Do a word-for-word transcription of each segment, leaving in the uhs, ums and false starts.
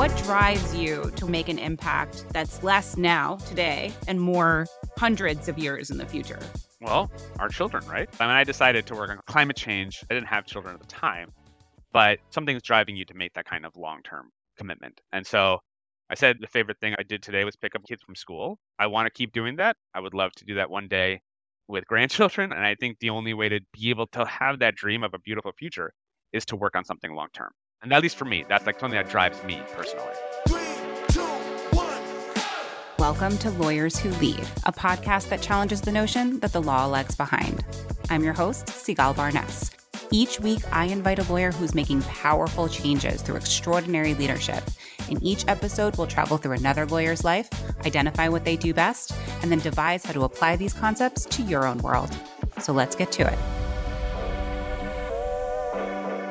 What drives you to make an impact that's less now, today, and more hundreds of years in the future? Well, our children, right? I mean, I decided to work on climate change. I didn't have children at the time, but something's driving you to make that kind of long-term commitment. And so I said the favorite thing I did today was pick up kids from school. I want to keep doing that. I would love to do that one day with grandchildren. And I think the only way to be able to have that dream of a beautiful future is to work on something long-term. And at least for me, that's like something that drives me personally. Three, two, one. Welcome to Lawyers Who Lead, a podcast that challenges the notion that the law lags behind. I'm your host, Segal Barnes. Each week, I invite a lawyer who's making powerful changes through extraordinary leadership. In each episode, we'll travel through another lawyer's life, identify what they do best, and then devise how to apply these concepts to your own world. So let's get to it.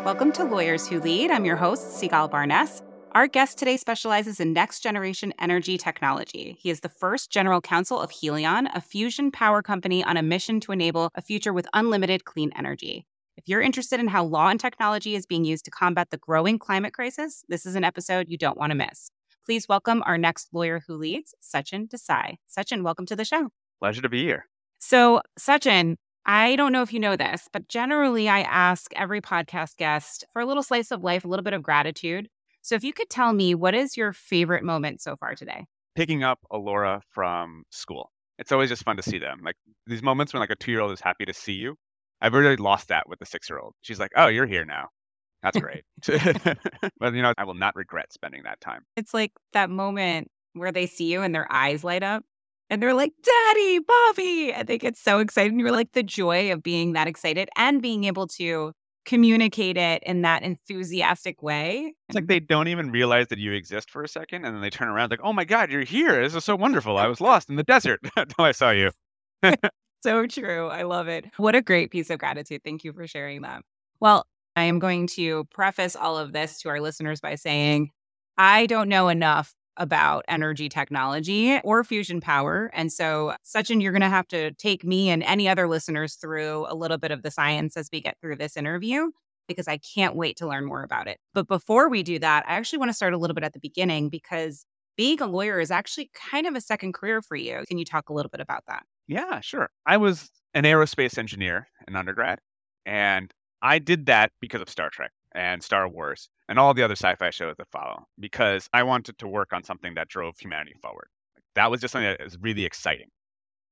Welcome to Lawyers Who Lead. I'm your host, Segal Barnes. Our guest today specializes in next-generation energy technology. He is the first general counsel of Helion, a fusion power company on a mission to enable a future with unlimited clean energy. If you're interested in how law and technology is being used to combat the growing climate crisis, this is an episode you don't want to miss. Please welcome our next lawyer who leads, Sachin Desai. Sachin, welcome to the show. Pleasure to be here. So, Sachin, I don't know if you know this, but generally I ask every podcast guest for a little slice of life, a little bit of gratitude. So if you could tell me, what is your favorite moment so far today? Picking up Alora from school. It's always just fun to see them. Like these moments when like a two-year-old is happy to see you. I've really lost that with the six-year-old. She's like, oh, you're here now. That's great. But you know, I will not regret spending that time. It's like that moment where they see you and their eyes light up. And they're like, Daddy, Bobby. And they get so excited. And you're like, the joy of being that excited and being able to communicate it in that enthusiastic way. It's like they don't even realize that you exist for a second. And then they turn around like, oh, my God, you're here. This is so wonderful. I was lost in the desert until I saw you. So true. I love it. What a great piece of gratitude. Thank you for sharing that. Well, I am going to preface all of this to our listeners by saying, I don't know enough about energy technology or fusion power. And so, Sachin, you're going to have to take me and any other listeners through a little bit of the science as we get through this interview, because I can't wait to learn more about it. But before we do that, I actually want to start a little bit at the beginning, because being a lawyer is actually kind of a second career for you. Can you talk a little bit about that? Yeah, sure. I was an aerospace engineer in undergrad, and I did that because of Star Trek and Star Wars and all the other sci-fi shows that follow, because I wanted to work on something that drove humanity forward. That was just something that was really exciting.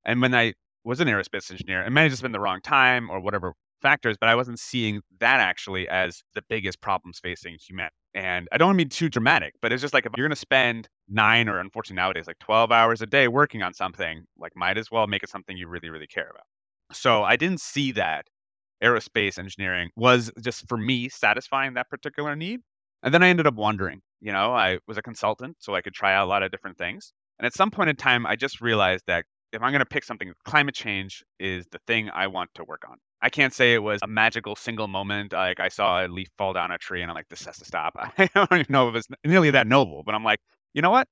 And when I was an aerospace engineer, it may have just been the wrong time or whatever factors, but I wasn't seeing that actually as the biggest problems facing humanity. And I don't want to be too dramatic, but it's just like if you're going to spend nine or unfortunately nowadays, like twelve hours a day working on something, like might as well make it something you really, really care about. So I didn't see that aerospace engineering was just, for me, satisfying that particular need. And then I ended up wandering. You know, I was a consultant, so I could try out a lot of different things. And at some point in time, I just realized that if I'm going to pick something, climate change is the thing I want to work on. I can't say it was a magical single moment. Like I saw a leaf fall down a tree and I'm like, this has to stop. I don't even know if it's nearly that noble, but I'm like, you know what?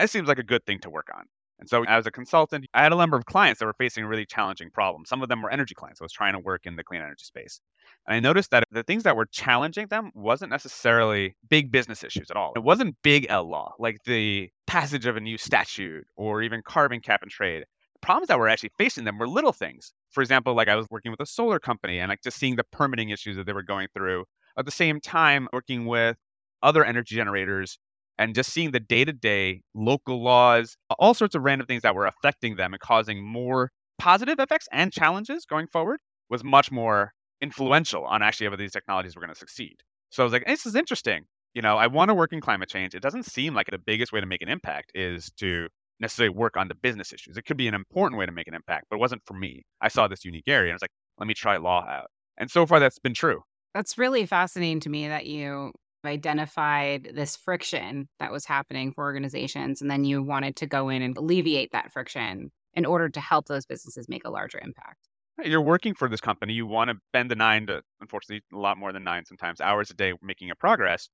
This seems like a good thing to work on. And so as a consultant, I had a number of clients that were facing really challenging problems. Some of them were energy clients. I was trying to work in the clean energy space. And I noticed that the things that were challenging them wasn't necessarily big business issues at all. It wasn't big L law, like the passage of a new statute or even carbon cap and trade. The problems that were actually facing them were little things. For example, like I was working with a solar company and like just seeing the permitting issues that they were going through. At the same time, working with other energy generators and just seeing the day-to-day local laws, all sorts of random things that were affecting them and causing more positive effects and challenges going forward was much more influential on actually whether these technologies were going to succeed. So I was like, this is interesting. You know, I want to work in climate change. It doesn't seem like the biggest way to make an impact is to necessarily work on the business issues. It could be an important way to make an impact, but it wasn't for me. I saw this unique area and I was like, let me try law out. And so far that's been true. That's really fascinating to me that you identified this friction that was happening for organizations, and then you wanted to go in and alleviate that friction in order to help those businesses make a larger impact. You're working for this company. You want to bend the nine to, unfortunately, a lot more than nine sometimes, hours a day making a progress.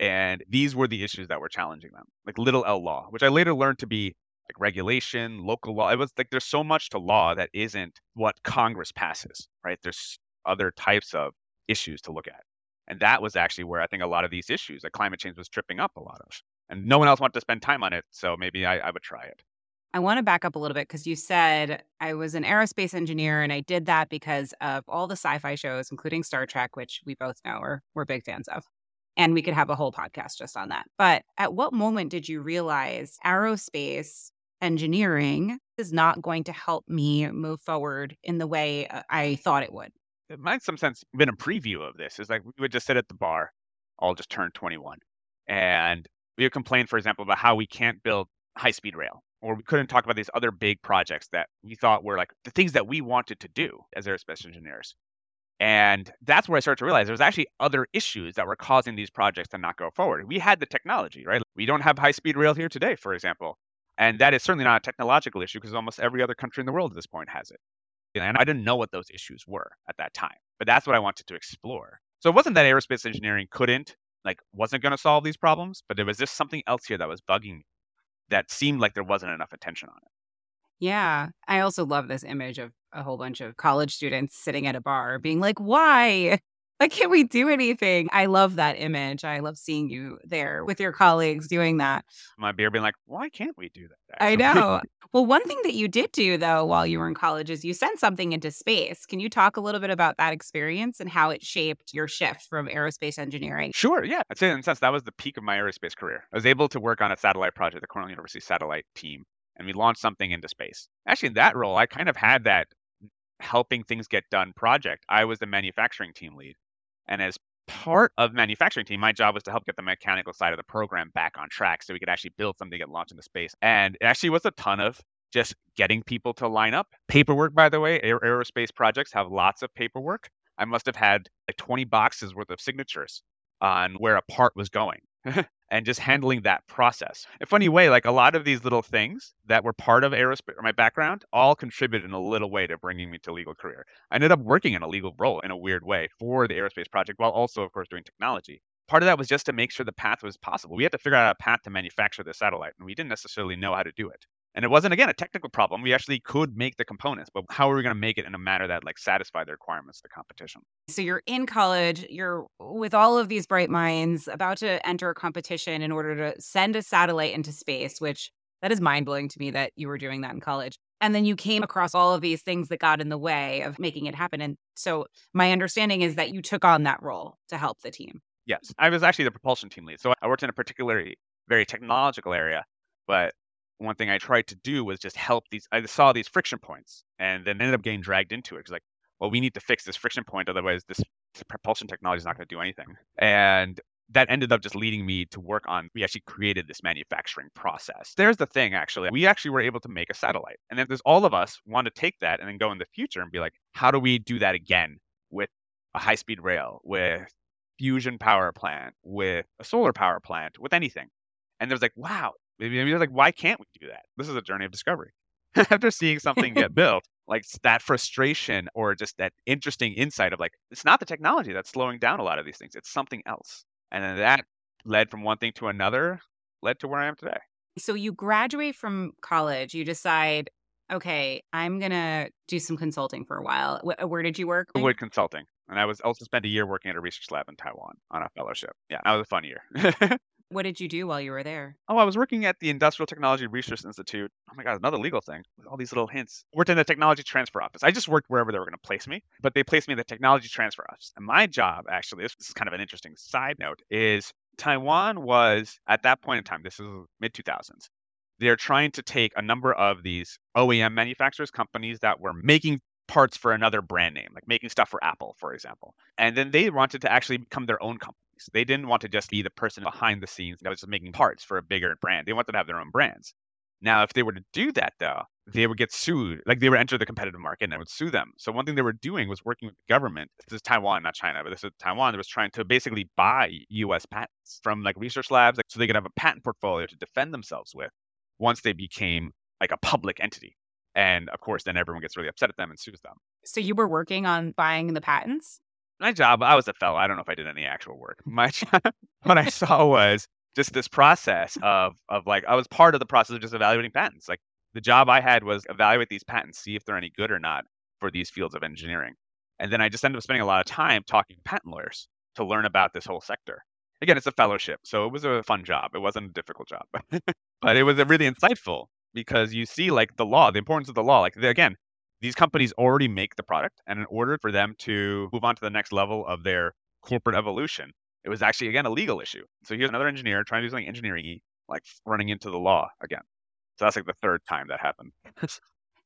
And these were the issues that were challenging them, like little L law, which I later learned to be like regulation, local law. It was like there's so much to law that isn't what Congress passes, right? There's other types of issues to look at. And that was actually where I think a lot of these issues, like climate change, was tripping up a lot of. And no one else wanted to spend time on it, so maybe I, I would try it. I want to back up a little bit because you said I was an aerospace engineer and I did that because of all the sci-fi shows, including Star Trek, which we both know we're, we're big fans of. And we could have a whole podcast just on that. But at what moment did you realize aerospace engineering is not going to help me move forward in the way I thought it would? It might in some sense been a preview of this. It's like we would just sit at the bar, all just turned twenty-one. And we would complain, for example, about how we can't build high-speed rail. Or we couldn't talk about these other big projects that we thought were like the things that we wanted to do as aerospace engineers. And that's where I started to realize there was actually other issues that were causing these projects to not go forward. We had the technology, right? We don't have high-speed rail here today, for example. And that is certainly not a technological issue because almost every other country in the world at this point has it. And I didn't know what those issues were at that time, but that's what I wanted to explore. So it wasn't that aerospace engineering couldn't, like wasn't going to solve these problems, but there was just something else here that was bugging me. That seemed like there wasn't enough attention on it. Yeah. I also love this image of a whole bunch of college students sitting at a bar being like, why? Like, can we do anything? I love that image. I love seeing you there with your colleagues doing that. My beer being like, why can't we do that? Actually? I know. Well, one thing that you did do, though, while you were in college is you sent something into space. Can you talk a little bit about that experience and how it shaped your shift from aerospace engineering? Sure, yeah. I'd say in a sense that was the peak of my aerospace career. I was able to work on a satellite project, the Cornell University satellite team, and we launched something into space. Actually, in that role, I kind of had that helping things get done project. I was the manufacturing team lead. And as part of manufacturing team, my job was to help get the mechanical side of the program back on track so we could actually build something to get launched into space. And it actually was a ton of just getting people to line up. Paperwork, by the way, aer- aerospace projects have lots of paperwork. I must have had like twenty boxes worth of signatures on where a part was going and just handling that process. In a funny way, like a lot of these little things that were part of aerospace or my background all contributed in a little way to bringing me to legal career. I ended up working in a legal role in a weird way for the aerospace project while also, of course, doing technology. Part of that was just to make sure the path was possible. We had to figure out a path to manufacture the satellite, and we didn't necessarily know how to do it. And it wasn't, again, a technical problem. We actually could make the components, but how are we going to make it in a manner that like satisfy the requirements of the competition? So you're in college, you're with all of these bright minds about to enter a competition in order to send a satellite into space, which that is mind-blowing to me that you were doing that in college. And then you came across all of these things that got in the way of making it happen. And so my understanding is that you took on that role to help the team. Yes, I was actually the propulsion team lead. So I worked in a particularly very technological area, but one thing I tried to do was just help these, I saw these friction points and then ended up getting dragged into it. It's like, well, we need to fix this friction point. Otherwise, this propulsion technology is not going to do anything. And that ended up just leading me to work on, we actually created this manufacturing process. There's the thing, actually. We actually were able to make a satellite. And then there's all of us want to take that and then go in the future and be like, how do we do that again with a high-speed rail, with fusion power plant, with a solar power plant, with anything? And there's like, wow. Maybe I was like, why can't we do that? This is a journey of discovery. After seeing something get built, like that frustration or just that interesting insight of like, it's not the technology that's slowing down a lot of these things. It's something else. And then that led from one thing to another, led to where I am today. So you graduate from college. You decide, okay, I'm going to do some consulting for a while. Where did you work? Wood Consulting. And I was also spent a year working at a research lab in Taiwan on a fellowship. Yeah, that was a fun year. What did you do while you were there? Oh, I was working at the Industrial Technology Research Institute. Oh my God, another legal thing with all these little hints. Worked in the technology transfer office. I just worked wherever they were going to place me, but they placed me in the technology transfer office. And my job, actually, this is kind of an interesting side note, is Taiwan was, at that point in time, this is mid two thousands, they're trying to take a number of these O E M manufacturers, companies that were making parts for another brand name, like making stuff for Apple, for example. And then they wanted to actually become their own company. They didn't want to just be the person behind the scenes that was just making parts for a bigger brand. They wanted to have their own brands. Now, if they were to do that, though, they would get sued. Like they would enter the competitive market and it would sue them. So one thing they were doing was working with the government. This is Taiwan, not China, but this is Taiwan. That was trying to basically buy U S patents from like research labs like, so they could have a patent portfolio to defend themselves with once they became like a public entity. And of course, then everyone gets really upset at them and sues them. So you were working on buying the patents? My job, I was a fellow. I don't know if I did any actual work. My job, what I saw was just this process of of like, I was part of the process of just evaluating patents. Like the job I had was evaluate these patents, see if they're any good or not for these fields of engineering. And then I just ended up spending a lot of time talking to patent lawyers to learn about this whole sector. Again, it's a fellowship, so it was a fun job. It wasn't a difficult job, but it was really insightful because you see like the law, the importance of the law. Like again, these companies already make the product, and in order for them to move on to the next level of their corporate evolution, it was actually, again, a legal issue. So here's another engineer trying to do something engineering-y, like running into the law again. So that's like the third time that happened.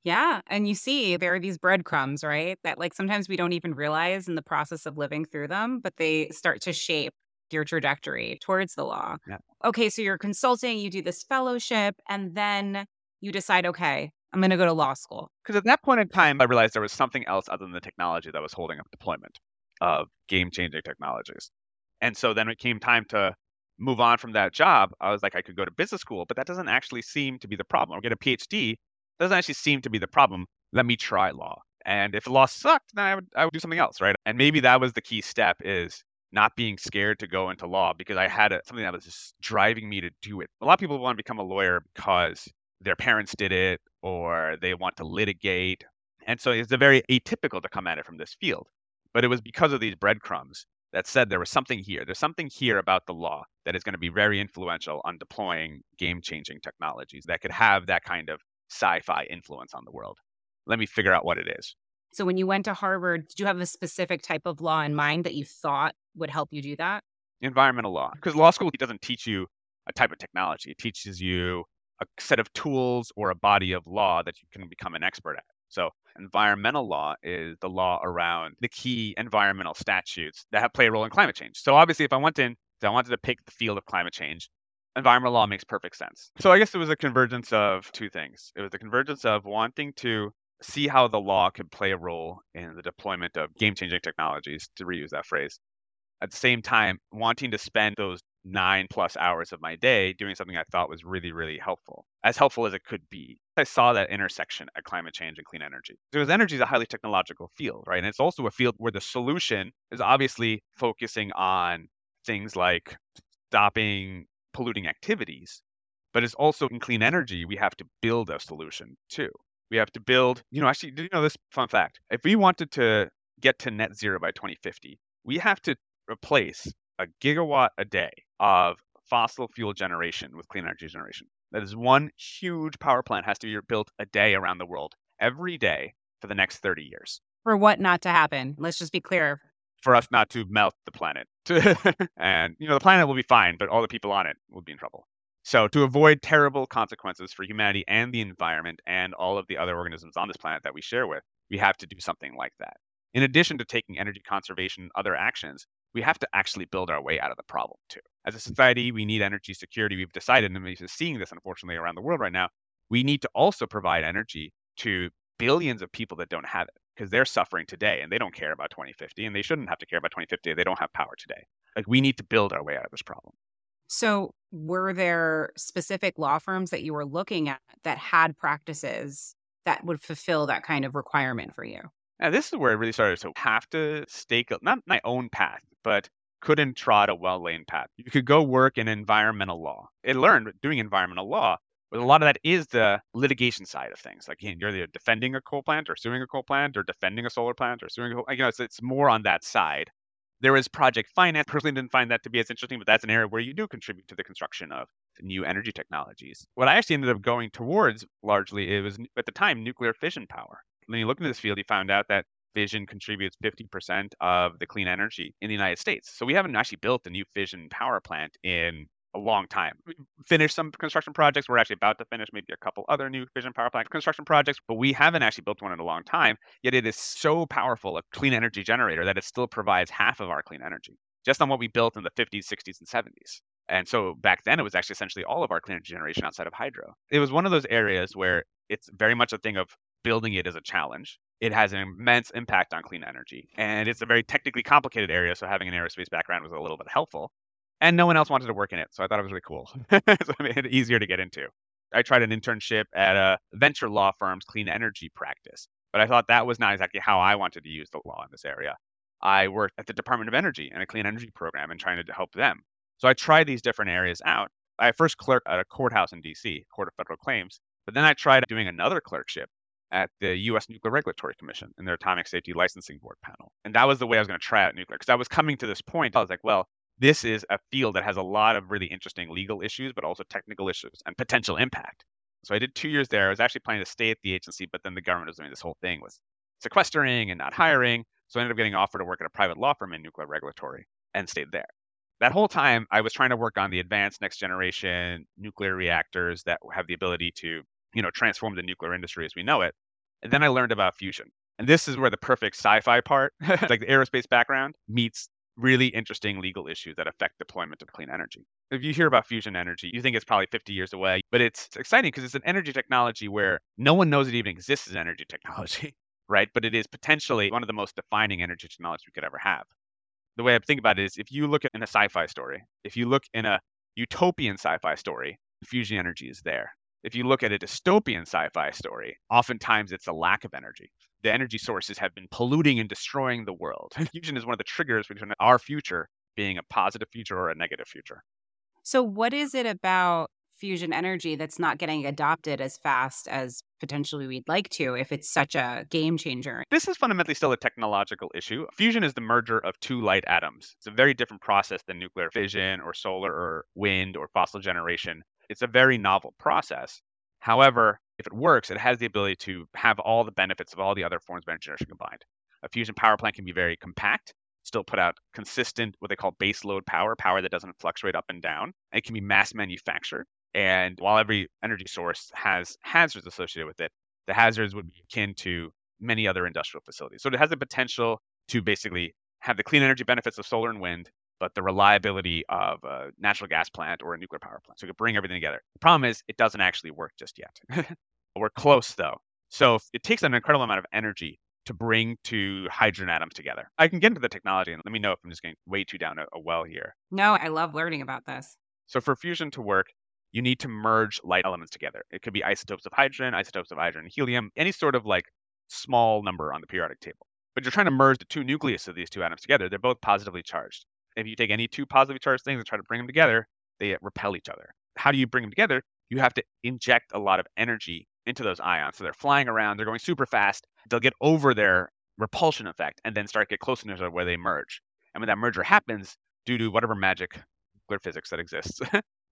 Yeah. And you see there are these breadcrumbs, right? That like sometimes we don't even realize in the process of living through them, but they start to shape your trajectory towards the law. Yeah. Okay. So you're consulting, you do this fellowship, and then you decide, okay, I'm going to go to law school. Because at that point in time, I realized there was something else other than the technology that was holding up deployment of game-changing technologies. And so then it came time to move on from that job. I was like, I could go to business school, but that doesn't actually seem to be the problem. Or get a P H D doesn't actually seem to be the problem. Let me try law. And if law sucked, then I would I would do something else, right? And maybe that was the key step, is not being scared to go into law, because I had a, something that was just driving me to do it. A lot of people want to become a lawyer because their parents did it or they want to litigate. And so it's very atypical to come at it from this field. But it was because of these breadcrumbs that said there was something here. There's something here about the law that is going to be very influential on deploying game-changing technologies that could have that kind of sci-fi influence on the world. Let me figure out what it is. So when you went to Harvard, did you have a specific type of law in mind that you thought would help you do that? Environmental law. Because law school doesn't teach you a type of technology. It teaches you a set of tools or a body of law that you can become an expert at. So environmental law is the law around the key environmental statutes that have play a role in climate change. So obviously, if I went in, if I wanted to pick the field of climate change, environmental law makes perfect sense. So I guess it was a convergence of two things. It was the convergence of wanting to see how the law could play a role in the deployment of game-changing technologies, to reuse that phrase. At the same time, wanting to spend those nine plus hours of my day doing something I thought was really, really helpful, as helpful as it could be. I saw that intersection at climate change and clean energy. Because energy is a highly technological field, right? And it's also a field where the solution is obviously focusing on things like stopping polluting activities, but it's also in clean energy, we have to build a solution too. We have to build, you know, actually, did you know this fun fact? If we wanted to get to net zero by twenty fifty, we have to replace a gigawatt a day of fossil fuel generation with clean energy generation. That is one huge power plant has to be built a day around the world, every day for the next thirty years. For what not to happen? Let's just be clear. For us not to melt the planet. And, you know, the planet will be fine, but all the people on it will be in trouble. So to avoid terrible consequences for humanity and the environment and all of the other organisms on this planet that we share with, we have to do something like that. In addition to taking energy conservation and other actions, we have to actually build our way out of the problem too. As a society, we need energy security. We've decided, and we're seeing this unfortunately around the world right now, we need to also provide energy to billions of people that don't have it, because they're suffering today and they don't care about twenty fifty, and they shouldn't have to care about twenty fifty. They don't have power today. Like, we need to build our way out of this problem. So were there specific law firms that you were looking at that had practices that would fulfill that kind of requirement for you? Now, this is where I really started to have to stake, not my own path, but couldn't trot a well-laid path. You could go work in environmental law. I learned doing environmental law, but a lot of that is the litigation side of things. Like, you're either defending a coal plant or suing a coal plant or defending a solar plant or suing a coal plant. You know, it's, it's more on that side. There is project finance. Personally didn't find that to be as interesting, but that's an area where you do contribute to the construction of new energy technologies. What I actually ended up going towards largely, it was at the time nuclear fission power. When you look into this field, you found out that fission contributes fifty percent of the clean energy in the United States. So we haven't actually built a new fission power plant in a long time. We finished some construction projects. We're actually about to finish maybe a couple other new fission power plant construction projects, but we haven't actually built one in a long time. Yet it is so powerful a clean energy generator that it still provides half of our clean energy, just on what we built in the fifties, sixties, and seventies. And so back then, it was actually essentially all of our clean energy generation outside of hydro. It was one of those areas where it's very much a thing of building it as a challenge. It has an immense impact on clean energy. And it's a very technically complicated area. So having an aerospace background was a little bit helpful. And no one else wanted to work in it. So I thought it was really cool. So it made it easier to get into. I tried an internship at a venture law firm's clean energy practice. But I thought that was not exactly how I wanted to use the law in this area. I worked at the Department of Energy in a clean energy program and trying to help them. So I tried these different areas out. I first clerked at a courthouse in D C, Court of Federal Claims. But then I tried doing another clerkship at the U S Nuclear Regulatory Commission and their Atomic Safety Licensing Board panel. And that was the way I was going to try out nuclear, because I was coming to this point. I was like, well, this is a field that has a lot of really interesting legal issues, but also technical issues and potential impact. So I did two years there. I was actually planning to stay at the agency, but then the government was doing this whole thing with sequestering and not hiring. So I ended up getting offered to work at a private law firm in nuclear regulatory and stayed there. That whole time, I was trying to work on the advanced next generation nuclear reactors that have the ability to, you know, transform the nuclear industry as we know it. And then I learned about fusion. And this is where the perfect sci-fi part, like the aerospace background, meets really interesting legal issues that affect deployment of clean energy. If you hear about fusion energy, you think it's probably fifty years away, but it's exciting because it's an energy technology where no one knows it even exists as energy technology, right? But it is potentially one of the most defining energy technologies we could ever have. The way I think about it is, if you look in a sci-fi story, if you look in a utopian sci-fi story, fusion energy is there. If you look at a dystopian sci-fi story, oftentimes it's a lack of energy. The energy sources have been polluting and destroying the world. Fusion is one of the triggers between our future being a positive future or a negative future. So what is it about fusion energy that's not getting adopted as fast as potentially we'd like to, if it's such a game changer? This is fundamentally still a technological issue. Fusion is the merger of two light atoms. It's a very different process than nuclear fission or solar or wind or fossil generation. It's a very novel process. However, if it works, it has the ability to have all the benefits of all the other forms of energy generation combined. A fusion power plant can be very compact, still put out consistent, what they call baseload power, power that doesn't fluctuate up and down. It can be mass manufactured. And while every energy source has hazards associated with it, the hazards would be akin to many other industrial facilities. So it has the potential to basically have the clean energy benefits of solar and wind, but the reliability of a natural gas plant or a nuclear power plant. So it could bring everything together. The problem is it doesn't actually work just yet. We're close though. So it takes an incredible amount of energy to bring two hydrogen atoms together. I can get into the technology and let me know if I'm just getting way too down a, a well here. No, I love learning about this. So for fusion to work, you need to merge light elements together. It could be isotopes of hydrogen, isotopes of hydrogen and helium, any sort of like small number on the periodic table. But you're trying to merge the two nucleuses of these two atoms together. They're both positively charged. If you take any two positively charged things and try to bring them together, they repel each other. How do you bring them together? You have to inject a lot of energy into those ions. So they're flying around, they're going super fast. They'll get over their repulsion effect and then start to get closer to each other where they merge. And when that merger happens, due to whatever magic nuclear physics that exists,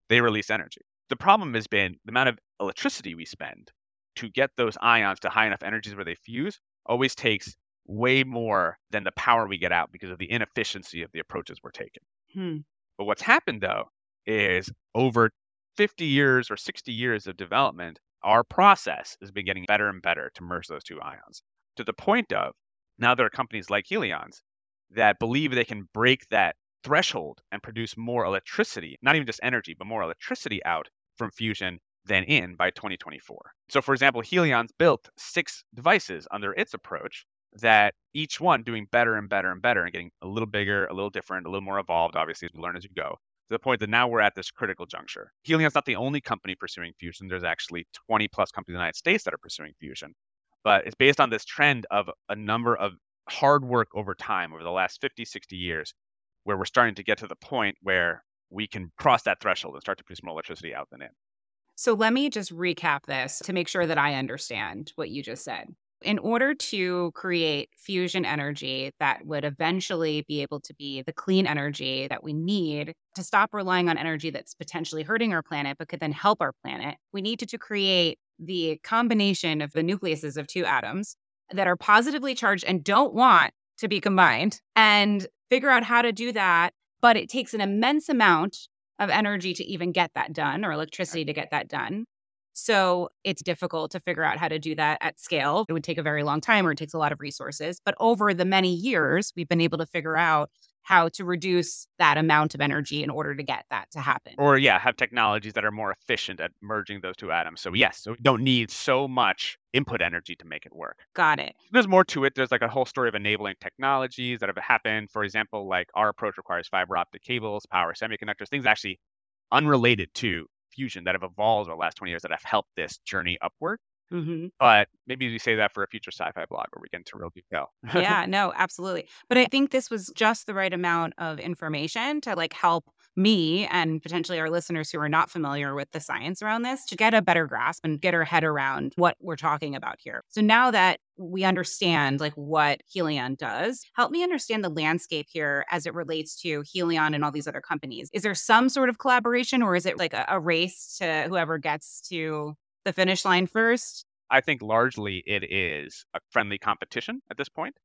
they release energy. The problem has been the amount of electricity we spend to get those ions to high enough energies where they fuse always takes way more than the power we get out because of the inefficiency of the approaches we're taking. Hmm. But what's happened, though, is over fifty years or sixty years of development, our process has been getting better and better to merge those two ions, to the point of now there are companies like Helions that believe they can break that threshold and produce more electricity, not even just energy, but more electricity out from fusion than in by twenty twenty-four. So, for example, Helion's built six devices under its approach that each one doing better and better and better and getting a little bigger, a little different, a little more evolved, obviously, as you learn as you go, to the point that now we're at this critical juncture. Helion's not the only company pursuing fusion. There's actually twenty plus companies in the United States that are pursuing fusion. But it's based on this trend of a number of hard work over time, over the last fifty, sixty years, where we're starting to get to the point where we can cross that threshold and start to produce more electricity out than in. So let me just recap this to make sure that I understand what you just said. In order to create fusion energy that would eventually be able to be the clean energy that we need to stop relying on energy that's potentially hurting our planet, but could then help our planet, we need to, to create the combination of the nucleuses of two atoms that are positively charged and don't want to be combined, and figure out how to do that. But it takes an immense amount of energy to even get that done, or electricity to get that done. So it's difficult to figure out how to do that at scale. It would take a very long time, or it takes a lot of resources. But over the many years, we've been able to figure out how to reduce that amount of energy in order to get that to happen. Or yeah, have technologies that are more efficient at merging those two atoms. So yes, so we don't need so much input energy to make it work. Got it. There's more to it. There's like a whole story of enabling technologies that have happened. For example, like our approach requires fiber optic cables, power semiconductors, things actually unrelated to fusion that have evolved over the last twenty years that have helped this journey upward. Mm-hmm. But maybe we say that for a future sci-fi blog where we get into real detail. Yeah, no, absolutely. But I think this was just the right amount of information to like help me and potentially our listeners who are not familiar with the science around this to get a better grasp and get our head around what we're talking about here. So now that we understand like what Helion does, help me understand the landscape here as it relates to Helion and all these other companies. Is there some sort of collaboration, or is it like a, a race to whoever gets to the finish line first? I think largely it is a friendly competition at this point.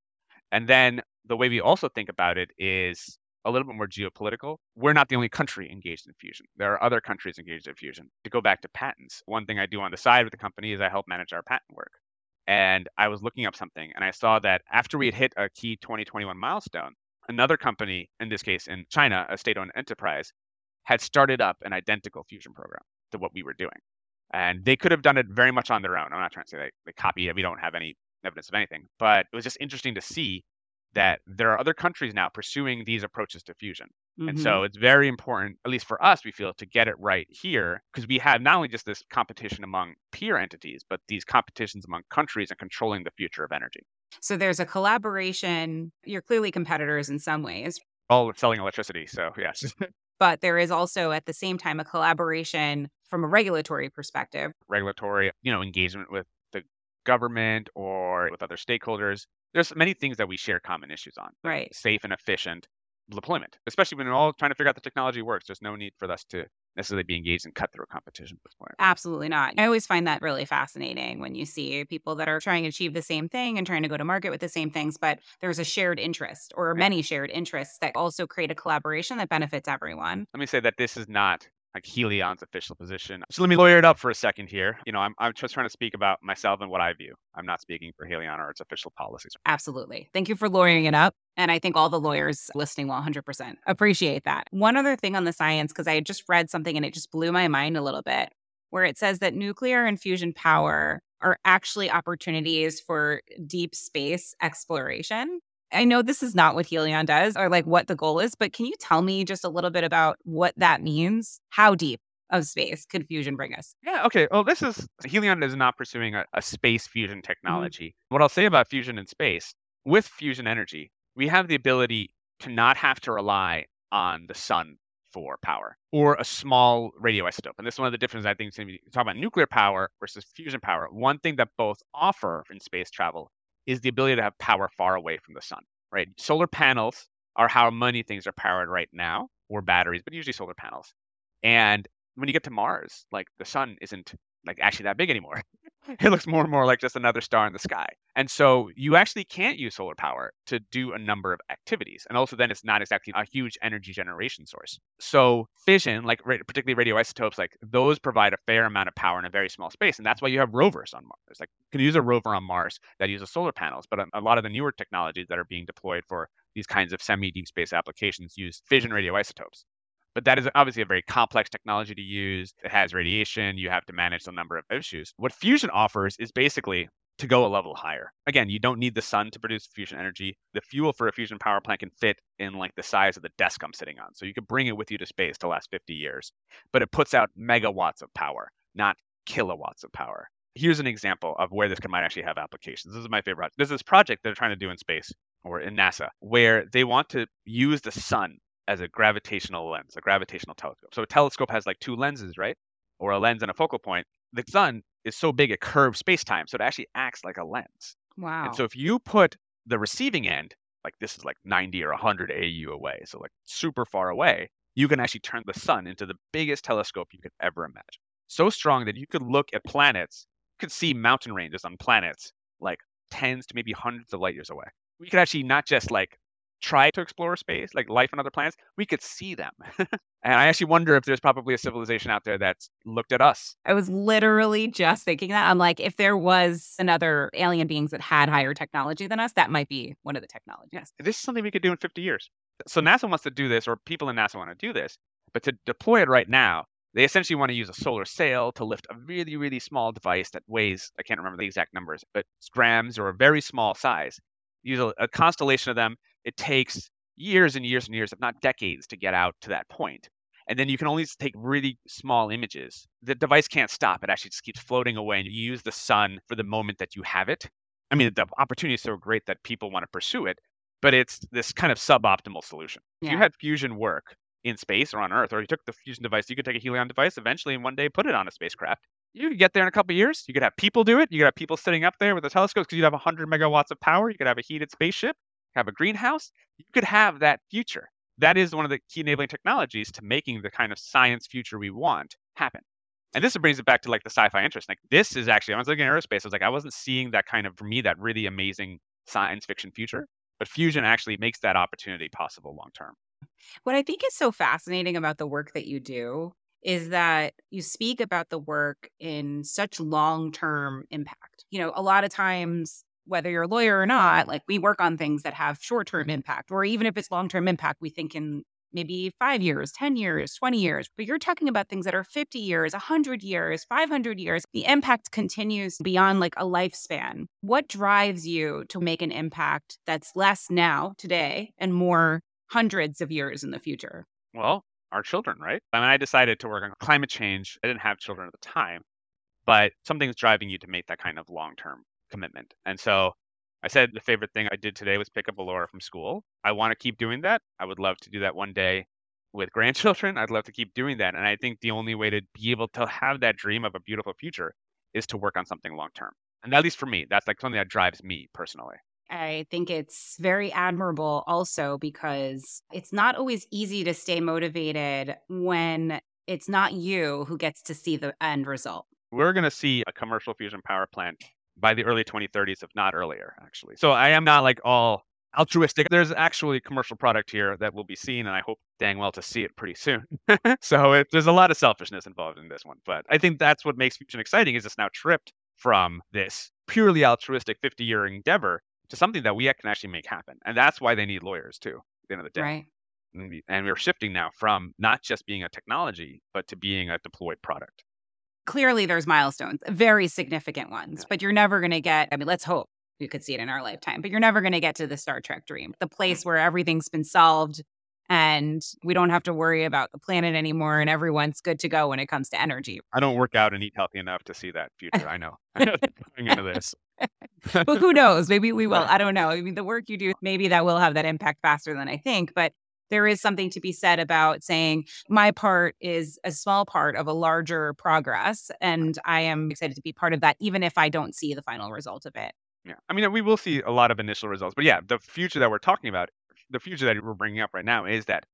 And then the way we also think about it is a little bit more geopolitical. We're not the only country engaged in fusion. There are other countries engaged in fusion. To go back to patents, one thing I do on the side with the company is I help manage our patent work. And I was looking up something, and I saw that after we had hit a key twenty twenty-one milestone, another company, in this case in China, a state-owned enterprise, had started up an identical fusion program to what we were doing. And they could have done it very much on their own. I'm not trying to say they, they copy it. We don't have any evidence of anything. But it was just interesting to see that there are other countries now pursuing these approaches to fusion. Mm-hmm. And so it's very important, at least for us, we feel, to get it right here, because we have not only just this competition among peer entities, but these competitions among countries and controlling the future of energy. So there's a collaboration. You're clearly competitors in some ways. All selling electricity. So yes. But there is also at the same time a collaboration from a regulatory perspective. Regulatory, you know, engagement with the government or with other stakeholders. There's many things that we share common issues on. Right. Safe and efficient deployment, especially when we're all trying to figure out the technology works. There's no need for us to necessarily be engaged in cutthroat competition at this point. Absolutely not. I always find that really fascinating when you see people that are trying to achieve the same thing and trying to go to market with the same things, but there's a shared interest or many shared interests that also create a collaboration that benefits everyone. Let me say that this is not like Helion's official position. So let me lawyer it up for a second here. You know, I'm I'm just trying to speak about myself and what I view. I'm not speaking for Helion or its official policies. Absolutely. Thank you for lawyering it up. And I think all the lawyers listening will one hundred percent appreciate that. One other thing on the science, because I had just read something and it just blew my mind a little bit, where it says that nuclear and fusion power are actually opportunities for deep space exploration. I know this is not what Helion does or like what the goal is, but can you tell me just a little bit about what that means? How deep of space could fusion bring us? Yeah, okay. Well, this is, Helion is not pursuing a, a space fusion technology. Mm-hmm. What I'll say about fusion in space, with fusion energy, we have the ability to not have to rely on the sun for power or a small radioisotope. And this is one of the differences I think is going to be talking about nuclear power versus fusion power. One thing that both offer in space travel is the ability to have power far away from the sun, right? Solar panels are how many things are powered right now, or batteries, but usually solar panels. And when you get to Mars, like the sun isn't like actually that big anymore. It looks more and more like just another star in the sky. And so you actually can't use solar power to do a number of activities. And also then it's not exactly a huge energy generation source. So fission, like particularly radioisotopes, like those provide a fair amount of power in a very small space. And that's why you have rovers on Mars. Like you can use a rover on Mars that uses solar panels, but a lot of the newer technologies that are being deployed for these kinds of semi-deep space applications use fission radioisotopes. But that is obviously a very complex technology to use. It has radiation. You have to manage the number of issues. What fusion offers is basically to go a level higher. Again, you don't need the sun to produce fusion energy. The fuel for a fusion power plant can fit in like the size of the desk I'm sitting on. So you could bring it with you to space to last fifty years. But it puts out megawatts of power, not kilowatts of power. Here's an example of where this might actually have applications. This is my favorite. There's this project they're trying to do in space or in NASA where they want to use the sun as a gravitational lens, a gravitational telescope. So a telescope has like two lenses, right? Or a lens and a focal point. The sun is so big, it curves space-time. So it actually acts like a lens. Wow. And so if you put the receiving end, like this is like ninety or one hundred A U away, so like super far away, you can actually turn the sun into the biggest telescope you could ever imagine. So strong that you could look at planets, you could see mountain ranges on planets like tens to maybe hundreds of light years away. We could actually not just like try to explore space, like life on other planets, we could see them. And I actually wonder if there's probably a civilization out there that's looked at us. I was literally just thinking that. I'm like, if there was another alien beings that had higher technology than us, that might be one of the technologies. Yes. This is something we could do in fifty years. So NASA wants to do this, or people in NASA want to do this, but to deploy it right now, they essentially want to use a solar sail to lift a really, really small device that weighs, I can't remember the exact numbers, but grams or a very small size. Use a, a constellation of them. It takes years and years and years, if not decades, to get out to that point. And then you can only take really small images. The device can't stop. It actually just keeps floating away. And you use the sun for the moment that you have it. I mean, the opportunity is so great that people want to pursue it, but it's this kind of suboptimal solution. Yeah. If you had fusion work, in space or on Earth, or you took the fusion device, you could take a Helion device eventually and one day put it on a spacecraft. You could get there in a couple of years. You could have people do it. You could have people sitting up there with the telescopes because you'd have one hundred megawatts of power. You could have a heated spaceship, have a greenhouse. You could have that future. That is one of the key enabling technologies to making the kind of science future we want happen. And this brings it back to like the sci-fi interest. Like this is actually, I was looking at aerospace. I was like, I wasn't seeing that kind of, for me, that really amazing science fiction future. But fusion actually makes that opportunity possible long-term. What I think is so fascinating about the work that you do is that you speak about the work in such long-term impact. You know, a lot of times, whether you're a lawyer or not, like we work on things that have short-term impact, or even if it's long-term impact, we think in maybe five years, ten years, twenty years. But you're talking about things that are fifty years, one hundred years, five hundred years. The impact continues beyond like a lifespan. What drives you to make an impact that's less now, today, and more hundreds of years in the future? Well, our children, right? I mean, I decided to work on climate change. I didn't have children at the time, but something's driving you to make that kind of long-term commitment. And so I said the favorite thing I did today was pick up a Laura from school. I want to keep doing that. I would love to do that one day with grandchildren. I'd love to keep doing that. And I think the only way to be able to have that dream of a beautiful future is to work on something long-term. And at least for me, that's like something that drives me personally. I think it's very admirable also because it's not always easy to stay motivated when it's not you who gets to see the end result. We're going to see a commercial fusion power plant by the early twenty thirties, if not earlier, actually. So I am not like all altruistic. There's actually a commercial product here that will be seen, and I hope dang well to see it pretty soon. So it, there's a lot of selfishness involved in this one. But I think that's what makes fusion exciting is it's now tripped from this purely altruistic fifty-year endeavor to something that we can actually make happen. And that's why they need lawyers too, at the end of the day. Right. And we're shifting now from not just being a technology, but to being a deployed product. Clearly, there's milestones, very significant ones, yeah. But you're never going to get, I mean, let's hope we could see it in our lifetime, but you're never going to get to the Star Trek dream, the place where everything's been solved and we don't have to worry about the planet anymore and everyone's good to go when it comes to energy. I don't work out and eat healthy enough to see that future. I know. I know going into this. But who knows? Maybe we will. I don't know. I mean, the work you do, maybe that will have that impact faster than I think. But there is something to be said about saying my part is a small part of a larger progress. And I am excited to be part of that, even if I don't see the final result of it. Yeah. I mean, we will see a lot of initial results. But yeah, the future that we're talking about, the future that we're bringing up right now is that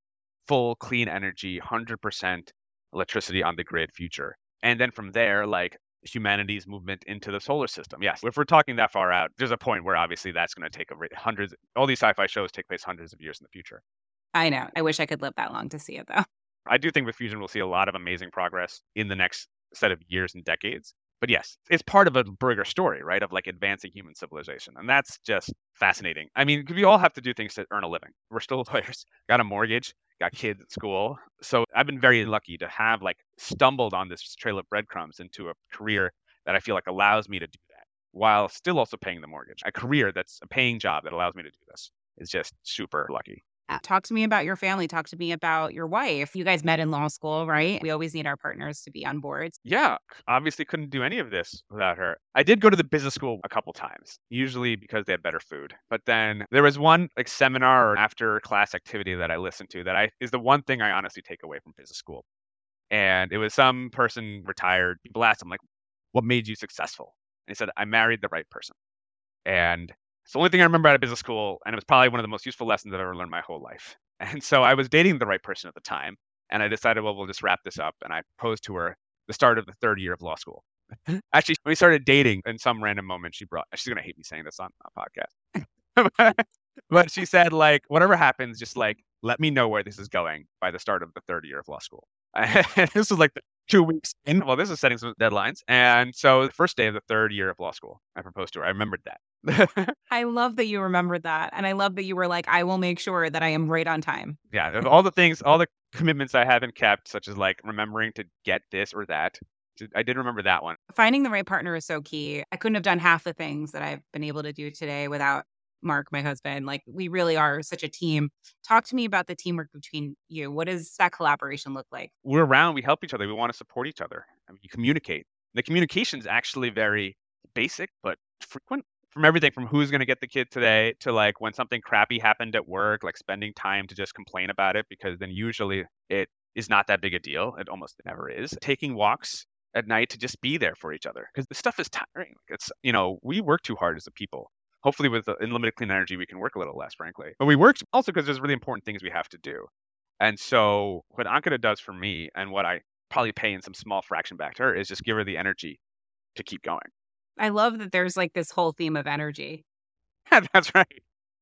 full clean energy, one hundred percent electricity on the grid future. And then from there, like, humanity's movement into the solar system. Yes, if we're talking that far out, there's a point where obviously that's going to take over hundreds. All these sci-fi shows take place hundreds of years in the future. I know. I wish I could live that long to see it, though. I do think with fusion, we'll see a lot of amazing progress in the next set of years and decades. But yes, it's part of a bigger story, right? Of like advancing human civilization. And that's just fascinating. I mean, we all have to do things to earn a living. We're still lawyers, got a mortgage, got kids at school. So I've been very lucky to have like stumbled on this trail of breadcrumbs into a career that I feel like allows me to do that while still also paying the mortgage. A career that's a paying job that allows me to do this is just super lucky. Talk to me about your family. Talk to me about your wife. You guys met in law school, right? We always need our partners to be on board. Yeah, obviously couldn't do any of this without her. I did go to the business school a couple times, usually because they had better food. But then there was one like seminar or after class activity that I listened to that I is the one thing I honestly take away from business school. And it was some person retired. People asked him like, what made you successful? And he said, I married the right person. And it's the only thing I remember out of business school, and it was probably one of the most useful lessons I've ever learned my whole life. And so I was dating the right person at the time, and I decided, well, we'll just wrap this up. And I proposed to her the start of the third year of law school. Actually, when we started dating, in some random moment, she brought, she's going to hate me saying this on a podcast. But she said, like, whatever happens, just like, let me know where this is going by the start of the third year of law school. And this was like the two weeks in. Well, this is setting some deadlines. And so the first day of the third year of law school, I proposed to her. I remembered that. I love that you remembered that. And I love that you were like, I will make sure that I am right on time. Yeah. All the things, all the commitments I haven't kept, such as like remembering to get this or that. I did remember that one. Finding the right partner is so key. I couldn't have done half the things that I've been able to do today without Mark, my husband. Like, we really are such a team. Talk to me about the teamwork between you. What does that collaboration look like? We're around. We help each other. We want to support each other. I mean, you communicate. The communication is actually very basic, but frequent. from everything from who's going to get the kid today to like when something crappy happened at work, like spending time to just complain about it, because then usually it is not that big a deal. It almost never is. Taking walks at night to just be there for each other, because the stuff is tiring. It's, you know, we work too hard as a people. Hopefully with unlimited clean energy, we can work a little less, frankly. But we work also because there's really important things we have to do. And so what Ankita does for me, and what I probably pay in some small fraction back to her, is just give her the energy to keep going. I love that there's like this whole theme of energy. Yeah, that's right.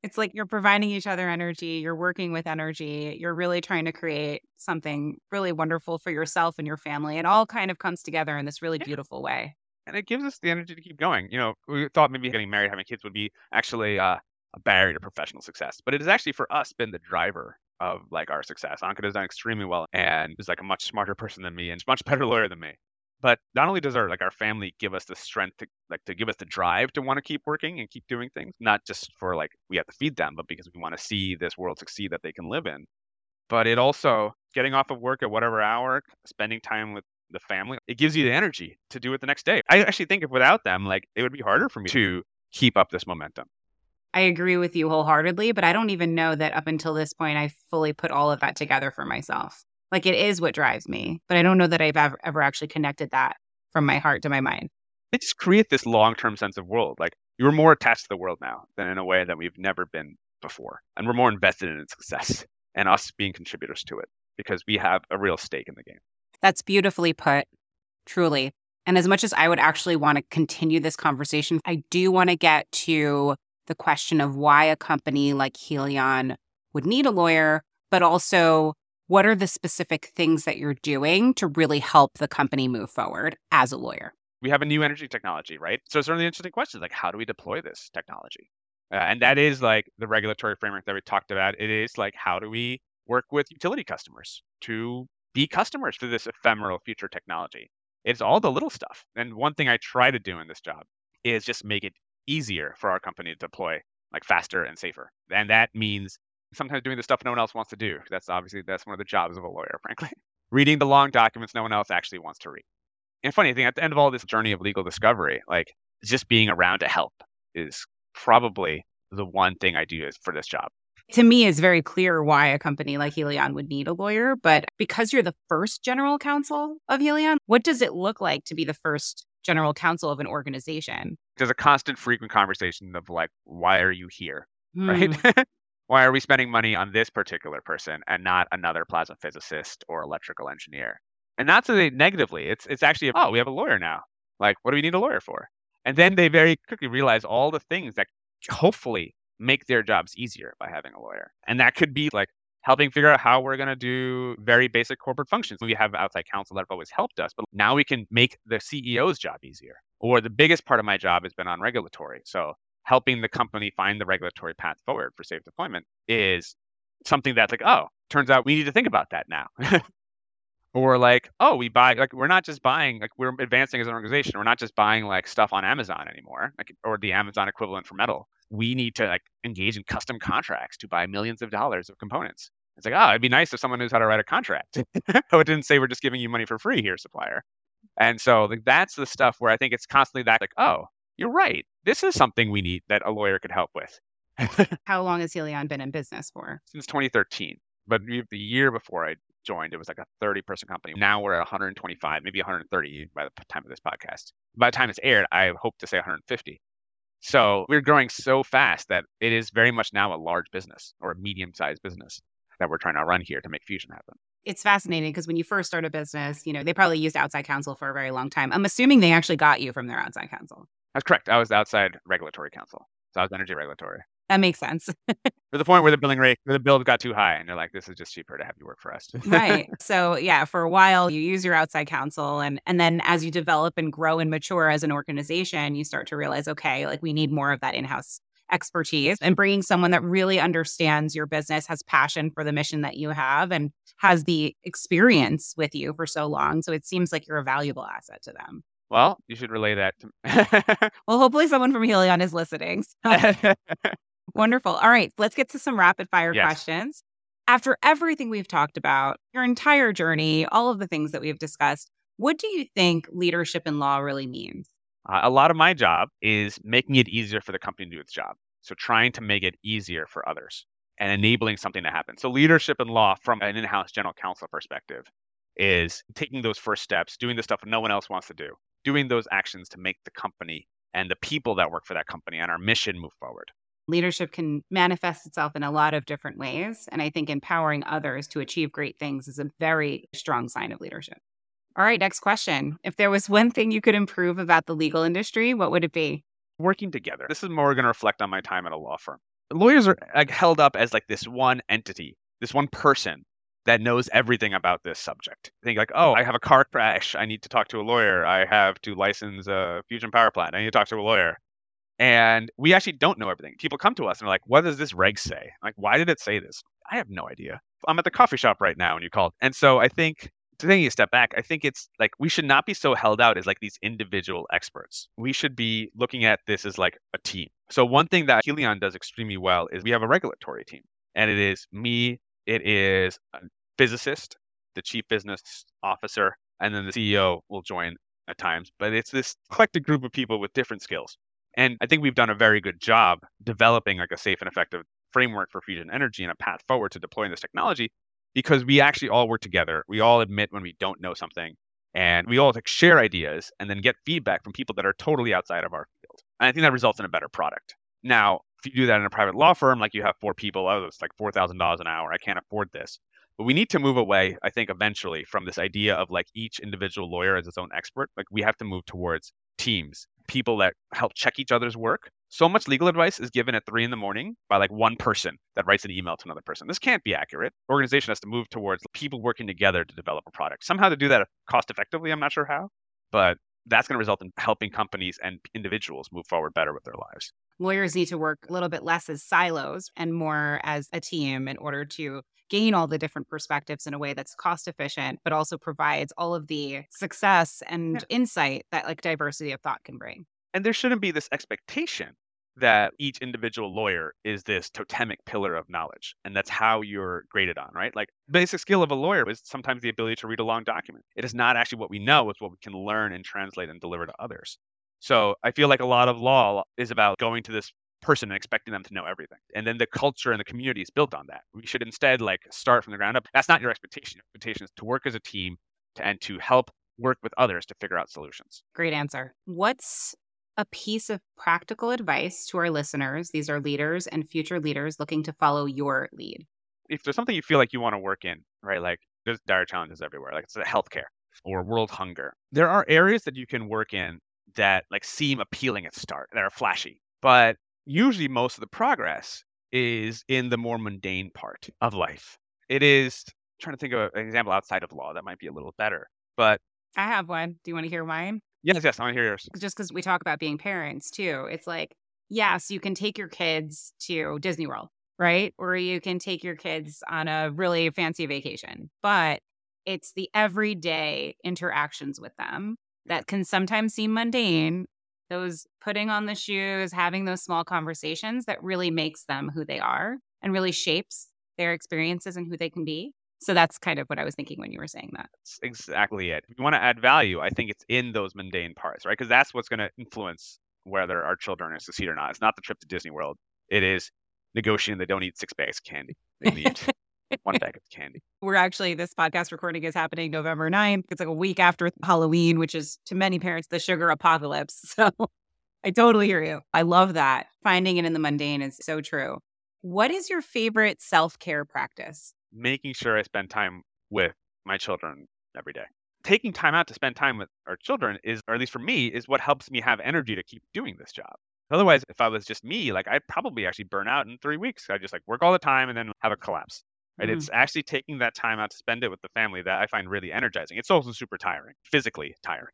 It's like you're providing each other energy, you're working with energy, you're really trying to create something really wonderful for yourself and your family. It all kind of comes together in this really yeah. beautiful way. And it gives us the energy to keep going. You know, we thought maybe getting married, having kids would be actually uh, a barrier to professional success, but it has actually for us been the driver of like our success. Ankita has done extremely well and is like a much smarter person than me and much better lawyer than me. But not only does our like our family give us the strength to like to give us the drive to want to keep working and keep doing things, not just for like we have to feed them, but because we want to see this world succeed that they can live in. But it also getting off of work at whatever hour, spending time with the family, it gives you the energy to do it the next day. I actually think if without them, like it would be harder for me to keep up this momentum. I agree with you wholeheartedly, but I don't even know that up until this point, I fully put all of that together for myself. Like it is what drives me, but I don't know that I've ever, ever actually connected that from my heart to my mind. They just create this long-term sense of world. Like you're more attached to the world now than in a way that we've never been before. And we're more invested in its success and us being contributors to it because we have a real stake in the game. That's beautifully put, truly. And as much as I would actually want to continue this conversation, I do want to get to the question of why a company like Helion would need a lawyer, but also what are the specific things that you're doing to really help the company move forward as a lawyer? We have a new energy technology, right? So it's really interesting questions like, how do we deploy this technology? Uh, and that is like the regulatory framework that we talked about. It is like, how do we work with utility customers to be customers for this ephemeral future technology? It's all the little stuff. And one thing I try to do in this job is just make it easier for our company to deploy like faster and safer. And that means sometimes doing the stuff no one else wants to do. That's obviously, that's one of the jobs of a lawyer, frankly. Reading the long documents no one else actually wants to read. And funny thing, at the end of all this journey of legal discovery, like just being around to help is probably the one thing I do for this job. To me, it's very clear why a company like Helion would need a lawyer, but because you're the first general counsel of Helion, what does it look like to be the first general counsel of an organization? There's a constant, frequent conversation of like, why are you here, mm. right? Why are we spending money on this particular person and not another plasma physicist or electrical engineer? And not to say negatively, it's it's actually, oh, we have a lawyer now. Like, what do we need a lawyer for? And then they very quickly realize all the things that hopefully make their jobs easier by having a lawyer. And that could be like helping figure out how we're going to do very basic corporate functions. We have outside counsel that have always helped us, but now we can make the C E O's job easier. Or the biggest part of my job has been on regulatory. So helping the company find the regulatory path forward for safe deployment is something that's like, oh, turns out we need to think about that now. Or like, oh, we buy, like, we're not just buying, like, we're advancing as an organization. We're not just buying like stuff on Amazon anymore, like, or the Amazon equivalent for metal. We need to like engage in custom contracts to buy millions of dollars of components. It's like, oh, it'd be nice if someone knows how to write a contract. Oh, it didn't say we're just giving you money for free here, supplier. And so like, that's the stuff where I think it's constantly that, like, oh, you're right. This is something we need that a lawyer could help with. How long has Helion been in business for? Since twenty thirteen. But the year before I joined, it was like a thirty-person company. Now we're at one hundred twenty-five, maybe one hundred thirty by the time of this podcast. By the time it's aired, I hope to say one hundred fifty. So we're growing so fast that it is very much now a large business or a medium-sized business that we're trying to run here to make fusion happen. It's fascinating because when you first start a business, you know, they probably used outside counsel for a very long time. I'm assuming they actually got you from their outside counsel. That's correct. I was outside regulatory counsel. So I was energy regulatory. That makes sense. To the point where the billing rate, where the bill got too high and they're like, this is just cheaper to have you work for us. Right. So yeah, for a while you use your outside counsel and, and then as you develop and grow and mature as an organization, you start to realize, okay, like we need more of that in-house expertise and bringing someone that really understands your business, has passion for the mission that you have and has the experience with you for so long. So it seems like you're a valuable asset to them. Well, you should relay that to me. Well, hopefully someone from Helion is listening. So. Wonderful. All right, let's get to some rapid fire yes. questions. After everything we've talked about, your entire journey, all of the things that we've discussed, what do you think leadership in law really means? Uh, a lot of my job is making it easier for the company to do its job. So trying to make it easier for others and enabling something to happen. So leadership in law from an in-house general counsel perspective is taking those first steps, doing the stuff no one else wants to do, doing those actions to make the company and the people that work for that company and our mission move forward. Leadership can manifest itself in a lot of different ways. And I think empowering others to achieve great things is a very strong sign of leadership. All right, next question. If there was one thing you could improve about the legal industry, what would it be? Working together. This is more going to reflect on my time at a law firm. Lawyers are like, held up as like this one entity, this one person that knows everything about this subject. Think like, oh, I have a car crash. I need to talk to a lawyer. I have to license a fusion power plant. I need to talk to a lawyer. And we actually don't know everything. People come to us and are like, what does this reg say? Like, why did it say this? I have no idea. I'm at the coffee shop right now and you called. And so I think taking a step back, I think it's like we should not be so held out as like these individual experts. We should be looking at this as like a team. So one thing that Helion does extremely well is we have a regulatory team. And it is me, it is a physicist, the chief business officer, and then the C E O will join at times. But it's this collective group of people with different skills. And I think we've done a very good job developing like a safe and effective framework for fusion energy and a path forward to deploying this technology because we actually all work together. We all admit when we don't know something and we all like, share ideas and then get feedback from people that are totally outside of our field. And I think that results in a better product. Now, if you do that in a private law firm, like you have four people, oh, it's like four thousand dollars an hour. I can't afford this. But we need to move away, I think, eventually from this idea of like each individual lawyer as its own expert. Like we have to move towards teams, people that help check each other's work. So much legal advice is given at three in the morning by like one person that writes an email to another person. This can't be accurate. Organization has to move towards people working together to develop a product. Somehow to do that cost effectively, I'm not sure how, but that's going to result in helping companies and individuals move forward better with their lives. Lawyers need to work a little bit less as silos and more as a team in order to gain all the different perspectives in a way that's cost efficient, but also provides all of the success and yeah. insight that like diversity of thought can bring. And there shouldn't be this expectation that each individual lawyer is this totemic pillar of knowledge. And that's how you're graded on, right? Like basic skill of a lawyer is sometimes the ability to read a long document. It is not actually what we know, it's what we can learn and translate and deliver to others. So I feel like a lot of law is about going to this person and expecting them to know everything. And then the culture and the community is built on that. We should instead like start from the ground up. That's not your expectation. Your expectation is to work as a team and to help work with others to figure out solutions. Great answer. What's a piece of practical advice to our listeners? These are leaders and future leaders looking to follow your lead. If there's something you feel like you want to work in, right? Like there's dire challenges everywhere. Like it's healthcare or world hunger. There are areas that you can work in that like seem appealing at the start, that are flashy, but usually most of the progress is in the more mundane part of life. It is, I'm trying to think of an example outside of law that might be a little better, but... I have one. Do you want to hear mine? Yes, yes, I want to hear yours. Just because we talk about being parents too. It's like, yes, you can take your kids to Disney World, right? Or you can take your kids on a really fancy vacation, but it's the everyday interactions with them that can sometimes seem mundane. Those putting on the shoes, having those small conversations that really makes them who they are and really shapes their experiences and who they can be. So that's kind of what I was thinking when you were saying that. That's exactly it. If you want to add value, I think it's in those mundane parts, right? Because that's what's going to influence whether our children are succeed or not. It's not the trip to Disney World. It is negotiating they don't eat six bags of candy. They need one bag of candy. We're actually, this podcast recording is happening November ninth. It's like a week after Halloween, which is to many parents, the sugar apocalypse. So I totally hear you. I love that. Finding it in the mundane is so true. What is your favorite self-care practice? Making sure I spend time with my children every day. Taking time out to spend time with our children is, or at least for me, is what helps me have energy to keep doing this job. Otherwise, if I was just me, like I'd probably actually burn out in three weeks. I just like work all the time and then have a collapse. Right? Mm-hmm. It's actually taking that time out to spend it with the family that I find really energizing. It's also super tiring, physically tiring,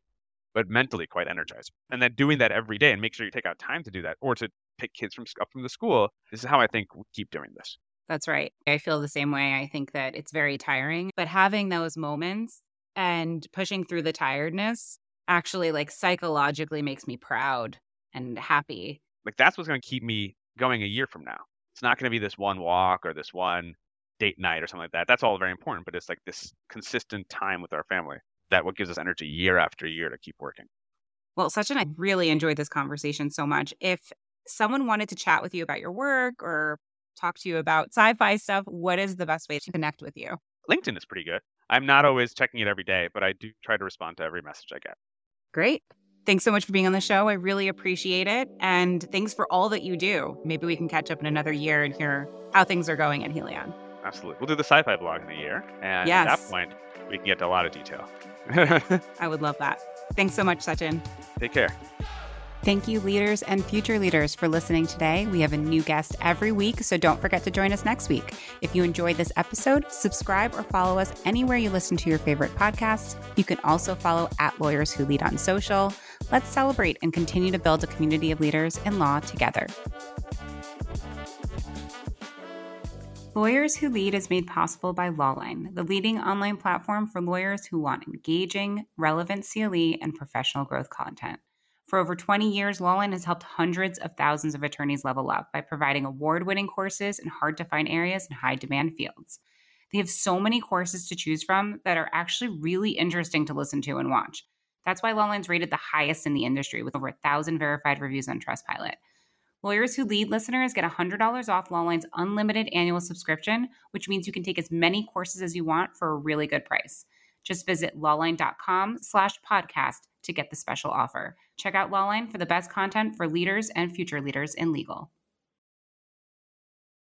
but mentally quite energizing. And then doing that every day and make sure you take out time to do that or to pick kids from, up from the school. This is how I think we keep doing this. That's right. I feel the same way. I think that it's very tiring, but having those moments and pushing through the tiredness actually like psychologically makes me proud and happy. Like that's what's going to keep me going a year from now. It's not going to be this one walk or this one date night or something like that. That's all very important, but it's like this consistent time with our family that what gives us energy year after year to keep working. Well, Sachin, I really enjoyed this conversation so much. If someone wanted to chat with you about your work or talk to you about sci-fi stuff, what is the best way to connect with you? LinkedIn is pretty good. I'm not always checking it every day, but I do try to respond to every message I get. Great. Thanks so much for being on the show. I really appreciate it. And thanks for all that you do. Maybe we can catch up in another year and hear how things are going at Helion. Absolutely. We'll do the sci-fi blog in a year. And yes. At that point, we can get to a lot of detail. I would love that. Thanks so much, Sachin. Take care. Thank you, leaders and future leaders, for listening today. We have a new guest every week, so don't forget to join us next week. If you enjoyed this episode, subscribe or follow us anywhere you listen to your favorite podcasts. You can also follow at Lawyers Who Lead on social. Let's celebrate and continue to build a community of leaders in law together. Lawyers Who Lead is made possible by Lawline, the leading online platform for lawyers who want engaging, relevant C L E and professional growth content. For over twenty years, Lawline has helped hundreds of thousands of attorneys level up by providing award-winning courses in hard-to-find areas and high-demand fields. They have so many courses to choose from that are actually really interesting to listen to and watch. That's why Lawline's rated the highest in the industry with over one thousand verified reviews on Trustpilot. Lawyers Who Lead listeners get one hundred dollars off Lawline's unlimited annual subscription, which means you can take as many courses as you want for a really good price. Just visit lawline.com slash podcast to get the special offer. Check out Lawline for the best content for leaders and future leaders in legal.